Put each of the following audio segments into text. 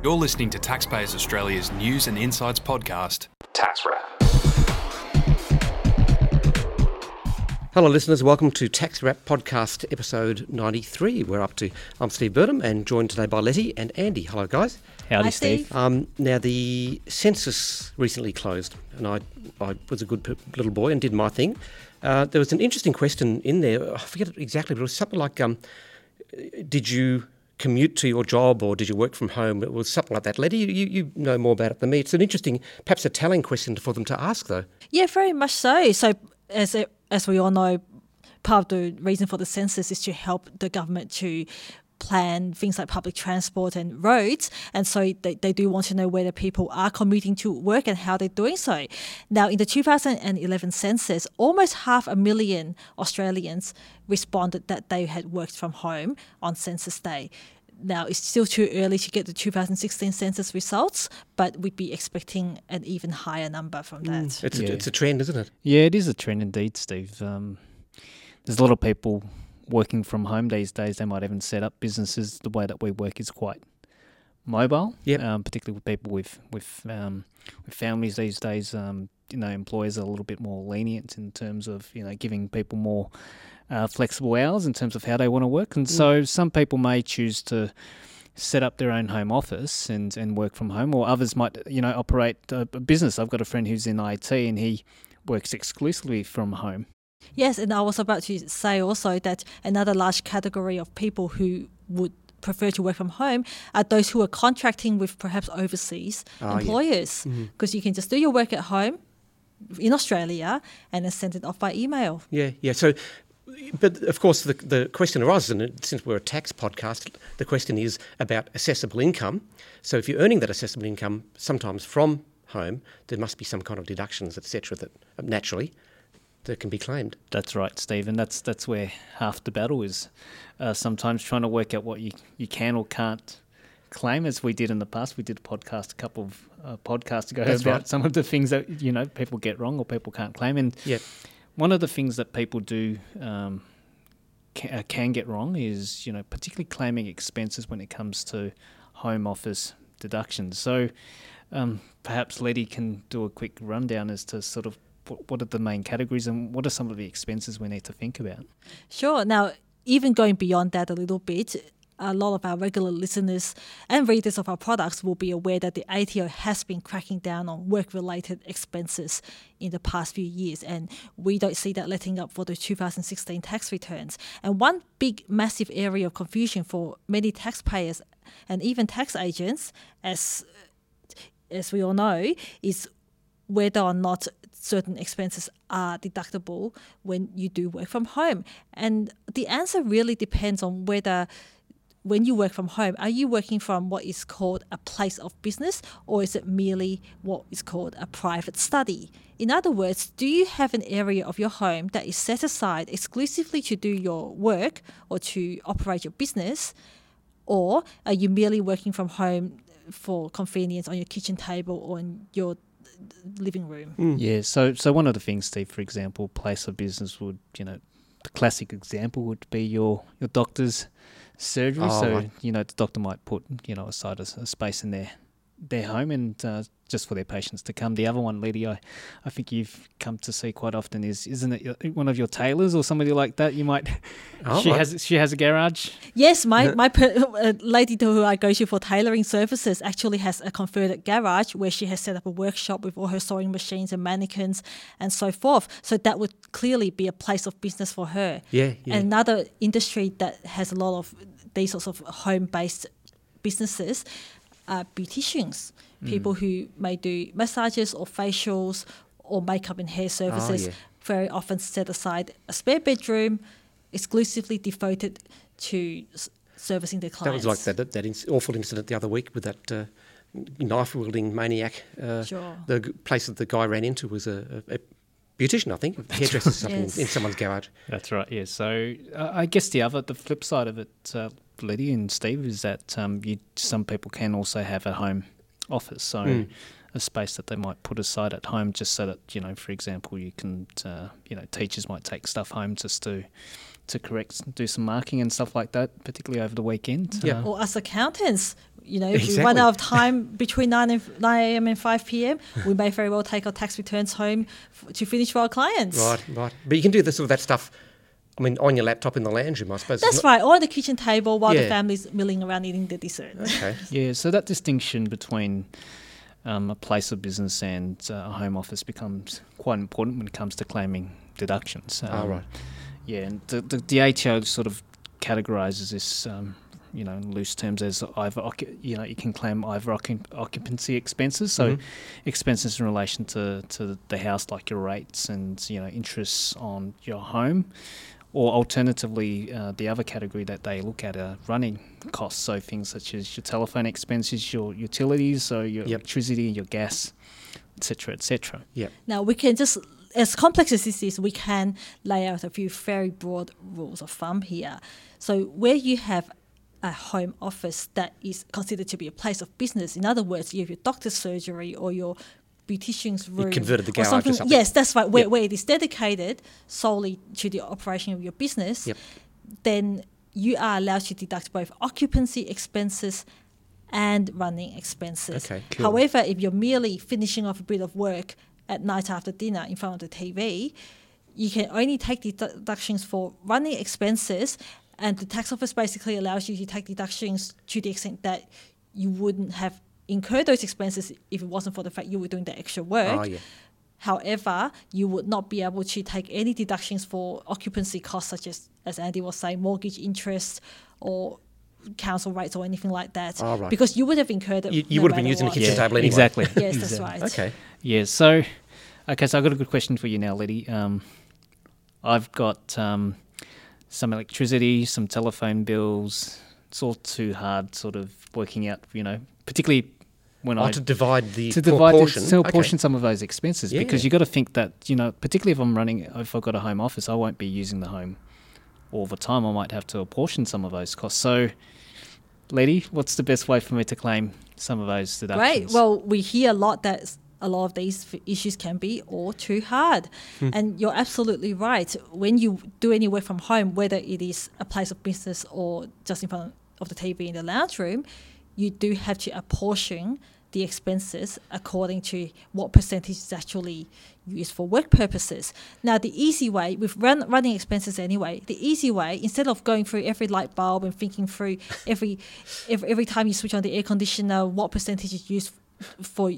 You're listening to Taxpayers Australia's News and Insights podcast, Tax Wrap. Hello listeners, welcome to Tax Wrap podcast episode 93. We're up to, I'm Steve Burnham and joined today by Letty and Andy. Hello guys. Howdy. Hi, Steve. Now the census recently closed and I was a good little boy and did my thing. There was an interesting question in there, I forget exactly, but it was something like, did you commute to your job or did you work from home? It was something like that. Letty, you know more about it than me. It's an interesting, perhaps a telling question for them to ask though. Yeah, very much so. So as we all know, part of the reason for the census is to help the government to plan things like public transport and roads. And so they do want to know whether people are commuting to work and how they're doing so. Now, in the 2011 census, almost 500,000 Australians responded that they had worked from home on Census Day. Now, it's still too early to get the 2016 census results, but we'd be expecting an even higher number from that. It's a trend, isn't it? Yeah, it is a trend indeed, Steve. There's a lot of people working from home these days. They might even set up businesses. The way that we work is quite mobile, yep. Particularly with people with families these days. Employers are a little bit more lenient in terms of, giving people more flexible hours in terms of how they want to work. And so some people may choose to set up their own home office and work from home, or others might, operate a business. I've got a friend who's in IT and he works exclusively from home. Yes, and I was about to say also that another large category of people who would prefer to work from home are those who are contracting with perhaps overseas employers, because you can just do your work at home in Australia and then send it off by email. Yeah. So, but of course, the question arises, and since we're a tax podcast, the question is about assessable income. So if you're earning that assessable income sometimes from home, there must be some kind of deductions, etc., that naturally that can be claimed. That's right, Steve, and that's where half the battle is. Sometimes trying to work out what you can or can't claim, as we did in the past. We did a couple of podcasts ago that's about right. Some of the things that people get wrong or people can't claim. And yep. One of the things that people do can get wrong is particularly claiming expenses when it comes to home office deductions. So perhaps Letty can do a quick rundown as to sort of what are the main categories and what are some of the expenses we need to think about? Sure. Now, even going beyond that a little bit, a lot of our regular listeners and readers of our products will be aware that the ATO has been cracking down on work-related expenses in the past few years, and we don't see that letting up for the 2016 tax returns. And one big, massive area of confusion for many taxpayers and even tax agents, as we all know, is whether or not certain expenses are deductible when you do work from home. And the answer really depends on whether, when you work from home, are you working from what is called a place of business, or is it merely what is called a private study? In other words, do you have an area of your home that is set aside exclusively to do your work or to operate your business, or are you merely working from home for convenience on your kitchen table or in your living room? Yeah, so one of the things, Steve, for example, place of business would, the classic example would be your doctor's surgery. The doctor might put, aside a space in their home and just for their patients to come. The other one, Letty, I think you've come to see quite often is, isn't it one of your tailors or somebody like that? You might, she has a garage. Yes, my lady who I go to for tailoring services actually has a converted garage where she has set up a workshop with all her sewing machines and mannequins and so forth. So that would clearly be a place of business for her. Yeah. Another industry that has a lot of these sorts of home-based businesses are beauticians, people who may do massages or facials or makeup and hair services, very often set aside a spare bedroom exclusively devoted to servicing their clients. That was like that awful incident the other week with that knife-wielding maniac. The place that the guy ran into was a beautician, I think, hairdresser in someone's garage. That's right, yeah. So I guess the flip side of it, Lydia and Steve, is that some people can also have a home office, so a space that they might put aside at home just so that, for example, you can, teachers might take stuff home just to correct, do some marking and stuff like that, particularly over the weekend. Yeah. Or us accountants, you know, exactly. We run out of time between 9 a.m. and 5 p.m. We may very well take our tax returns home to finish for our clients. Right. But you can do this or that stuff, I mean, on your laptop in the lounge room, I suppose. That's right, or at the kitchen table while the family's milling around eating the dessert. Okay. Yeah, so that distinction between a place of business and a home office becomes quite important when it comes to claiming deductions. Right. Yeah, and the ATO sort of categorises this, you know, in loose terms as either, you know, you can claim either occupancy expenses, so expenses in relation to the house, like your rates and, you know, interests on your home, or alternatively, the other category that they look at are running costs, so things such as your telephone expenses, your utilities, so your electricity, your gas, etc. Yeah. Now we can just, as complex as this is, we can lay out a few very broad rules of thumb here. So where you have a home office that is considered to be a place of business, in other words, you have your doctor's surgery or your beautician's room. You converted the garage or something. Yes, that's right. Where it is dedicated solely to the operation of your business, then you are allowed to deduct both occupancy expenses and running expenses. Okay, cool. However, if you're merely finishing off a bit of work at night after dinner in front of the TV, you can only take deductions for running expenses, and the tax office basically allows you to take deductions to the extent that you wouldn't have incurred those expenses if it wasn't for the fact you were doing the extra work. However, you would not be able to take any deductions for occupancy costs such as Andy was saying, mortgage interest or council rates or anything like that, because you would have incurred it. You would have been using the kitchen table anyway. Exactly. Yes, that's right. Okay. Yeah. So I've got a good question for you now, Letty. I've got some electricity, some telephone bills. It's all too hard, sort of working out. You know, particularly when I to divide the portion some of those expenses, because you got to think that, you know, particularly if I've got a home office, I won't be using the home all the time. I might have to apportion some of those costs. So, Letty, what's the best way for me to claim some of those deductions? Great. Well, we hear a lot that a lot of these issues can be all too hard. And you're absolutely right. When you do any work from home, whether it is a place of business or just in front of the TV in the lounge room, you do have to apportion the expenses according to what percentage is actually used for work purposes. Now, the easy way, with running expenses anyway, the easy way, instead of going through every light bulb and thinking through every time you switch on the air conditioner, what percentage is used for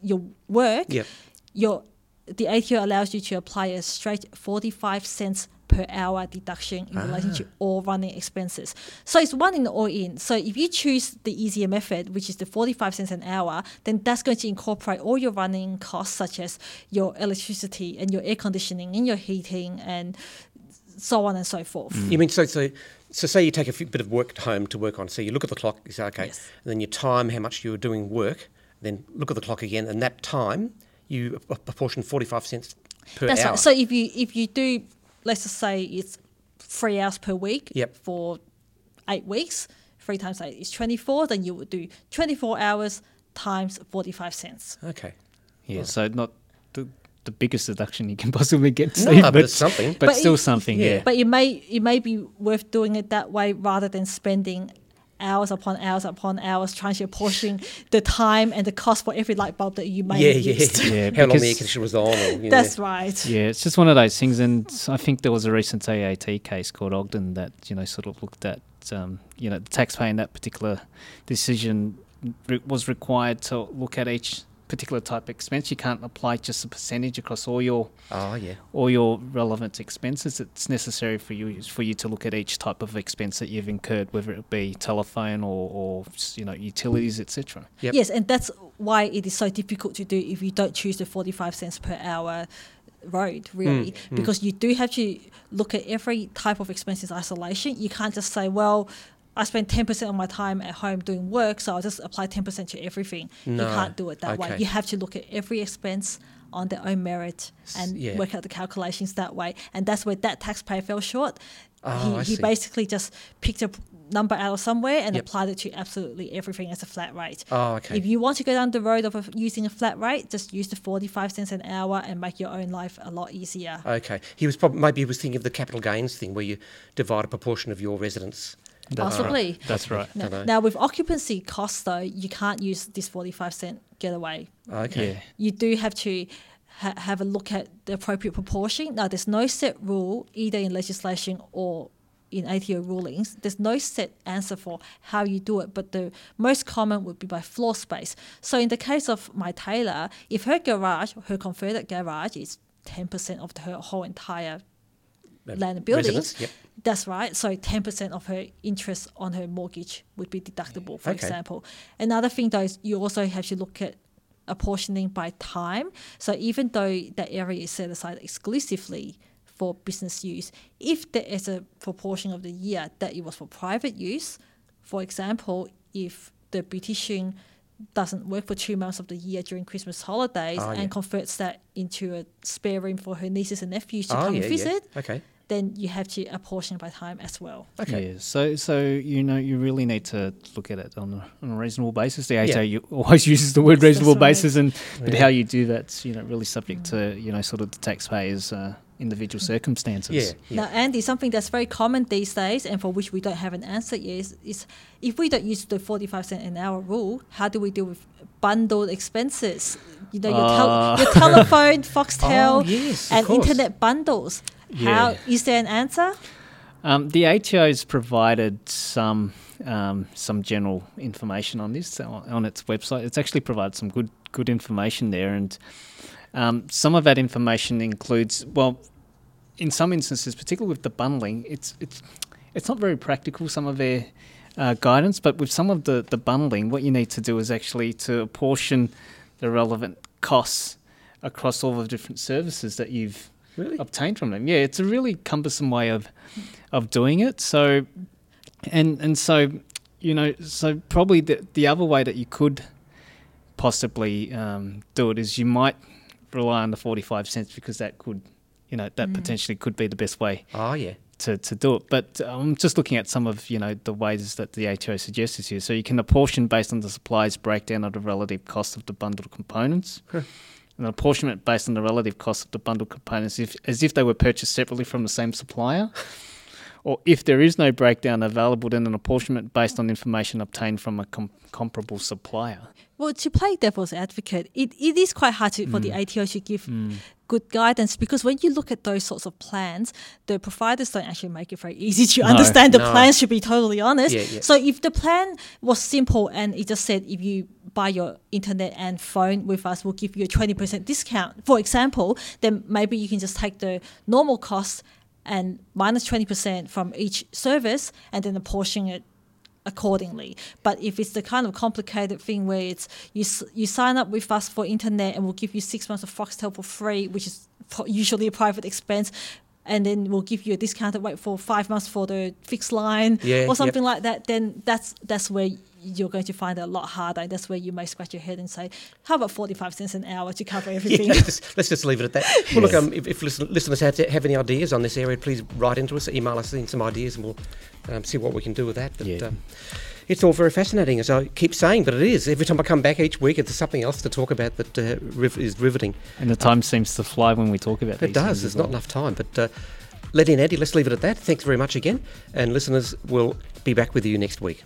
your work, the ATO allows you to apply a straight 45 cents per hour deduction in relation to all running expenses. So it's one in all in. So if you choose the easier method, which is the 45 cents an hour, then that's going to incorporate all your running costs, such as your electricity and your air conditioning and your heating and so on and so forth. You mean, so say you take a bit of work home to work on. So you look at the clock, you say, okay, and then you time how much you're doing work, then look at the clock again, and that time you proportion 45 cents per hour. That's right. So if you do, let's just say it's 3 hours per week for 8 weeks, 3 times 8 is 24, then you would do 24 hours times 45 cents. Okay. Yeah, so not the biggest deduction you can possibly get. But it's something. But still something, But it may be worth doing it that way rather than spending hours upon hours upon hours trying to apportion the time and the cost for every light bulb that you may have used. How long the air conditioner was on. That's right. Yeah, it's just one of those things. And I think there was a recent AAT case called Ogden that, you know, sort of looked at, you know, the taxpayer in that particular decision was required to look at each particular type of expense. You can't apply just a percentage across all your relevant expenses. It's necessary for you to look at each type of expense that you've incurred, whether it be telephone or you know, utilities, etc. Yes, and that's why it is so difficult to do if you don't choose the 45 cents per hour road, really, because you do have to look at every type of expense in isolation. You can't just say, well, I spend 10% of my time at home doing work, so I'll just apply 10% to everything. No. You can't do it that way. You have to look at every expense on their own merit and work out the calculations that way. And that's where that taxpayer fell short. He basically just picked a number out of somewhere and applied it to absolutely everything as a flat rate. If you want to go down the road of using a flat rate, just use the 45 cents an hour and make your own life a lot easier. Okay. Maybe he was thinking of the capital gains thing where you divide a proportion of your residence. Possibly. Right. That's right. Now, with occupancy costs, though, you can't use this 45-cent getaway. Okay. Yeah. You do have to have a look at the appropriate proportion. Now, there's no set rule, either in legislation or in ATO rulings. There's no set answer for how you do it, but the most common would be by floor space. So in the case of my tailor, if her garage, her converted garage, is 10% of her whole entire land and buildings, yep. That's right. So 10% of her interest on her mortgage would be deductible, for example. Another thing, though, is you also have to look at apportioning by time. So even though that area is set aside exclusively for business use, if there is a proportion of the year that it was for private use, for example, if the beautician doesn't work for 2 months of the year during Christmas holidays and converts that into a spare room for her nieces and nephews to come and visit, then you have to apportion by time as well. Okay. Yeah, so you know, you really need to look at it on a reasonable basis. The ATO always uses the word reasonable basis, but how you do that's, you know, really subject to, you know, sort of the taxpayers' individual circumstances. Yeah. Now, Andy, something that's very common these days and for which we don't have an answer is if we don't use the 45-cent an hour rule, how do we deal with bundled expenses? You know, your telephone, Foxtel, and internet bundles. How is there an answer? The ATO's provided some general information on this on its website. It's actually provided some good information there, and some of that information includes, well, in some instances, particularly with the bundling, it's not very practical, some of their guidance. But with some of the bundling, what you need to do is actually to apportion the relevant costs across all the different services that you've obtained from them. Yeah, it's a really cumbersome way of doing it. So, and so, you know, so probably the other way that you could possibly do it is you might rely on the 45 cents, because that could, you know, that potentially could be the best way. To do it. But I'm just looking at some of, you know, the ways that the ATO suggests here. So you can apportion based on the supplier's breakdown of the relative cost of the bundled components. An apportionment based on the relative cost of the bundled components as if they were purchased separately from the same supplier. Or if there is no breakdown available, then an apportionment based on information obtained from a comparable supplier. Well, to play devil's advocate, it is quite hard for the ATO to give good guidance, because when you look at those sorts of plans, the providers don't actually make it very easy to understand the plans, to be totally honest. Yeah. So if the plan was simple and it just said, if you buy your internet and phone with us, we'll give you a 20% discount, for example, then maybe you can just take the normal cost and minus 20% from each service and then apportion it accordingly. But if it's the kind of complicated thing where it's you sign up with us for internet and we'll give you 6 months of Foxtel for free, which is usually a private expense, and then we'll give you a discounted rate for 5 months for the fixed line or something like that, then that's where you're going to find it a lot harder. And that's where you may scratch your head and say, how about 45 cents an hour to cover everything? Let's just leave it at that. Well, look, if listeners have any ideas on this area, please write into us, email us in some ideas, and we'll see what we can do with that. But, it's all very fascinating, as I keep saying, but it is. Every time I come back each week, it's something else to talk about that is riveting. And the time seems to fly when we talk about these things. It does. There's not enough time, but... Letty and Andy, let's leave it at that. Thanks very much again. And listeners, we'll be back with you next week.